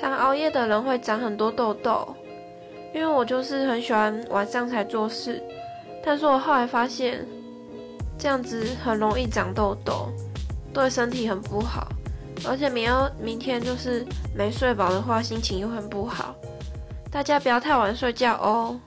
常熬夜的人会长很多痘痘。因为我就是很喜欢晚上才做事，但是我后来发现这样子很容易长痘痘，对身体很不好，而且明天就是没睡饱的话，心情又很不好。大家不要太晚睡觉哦。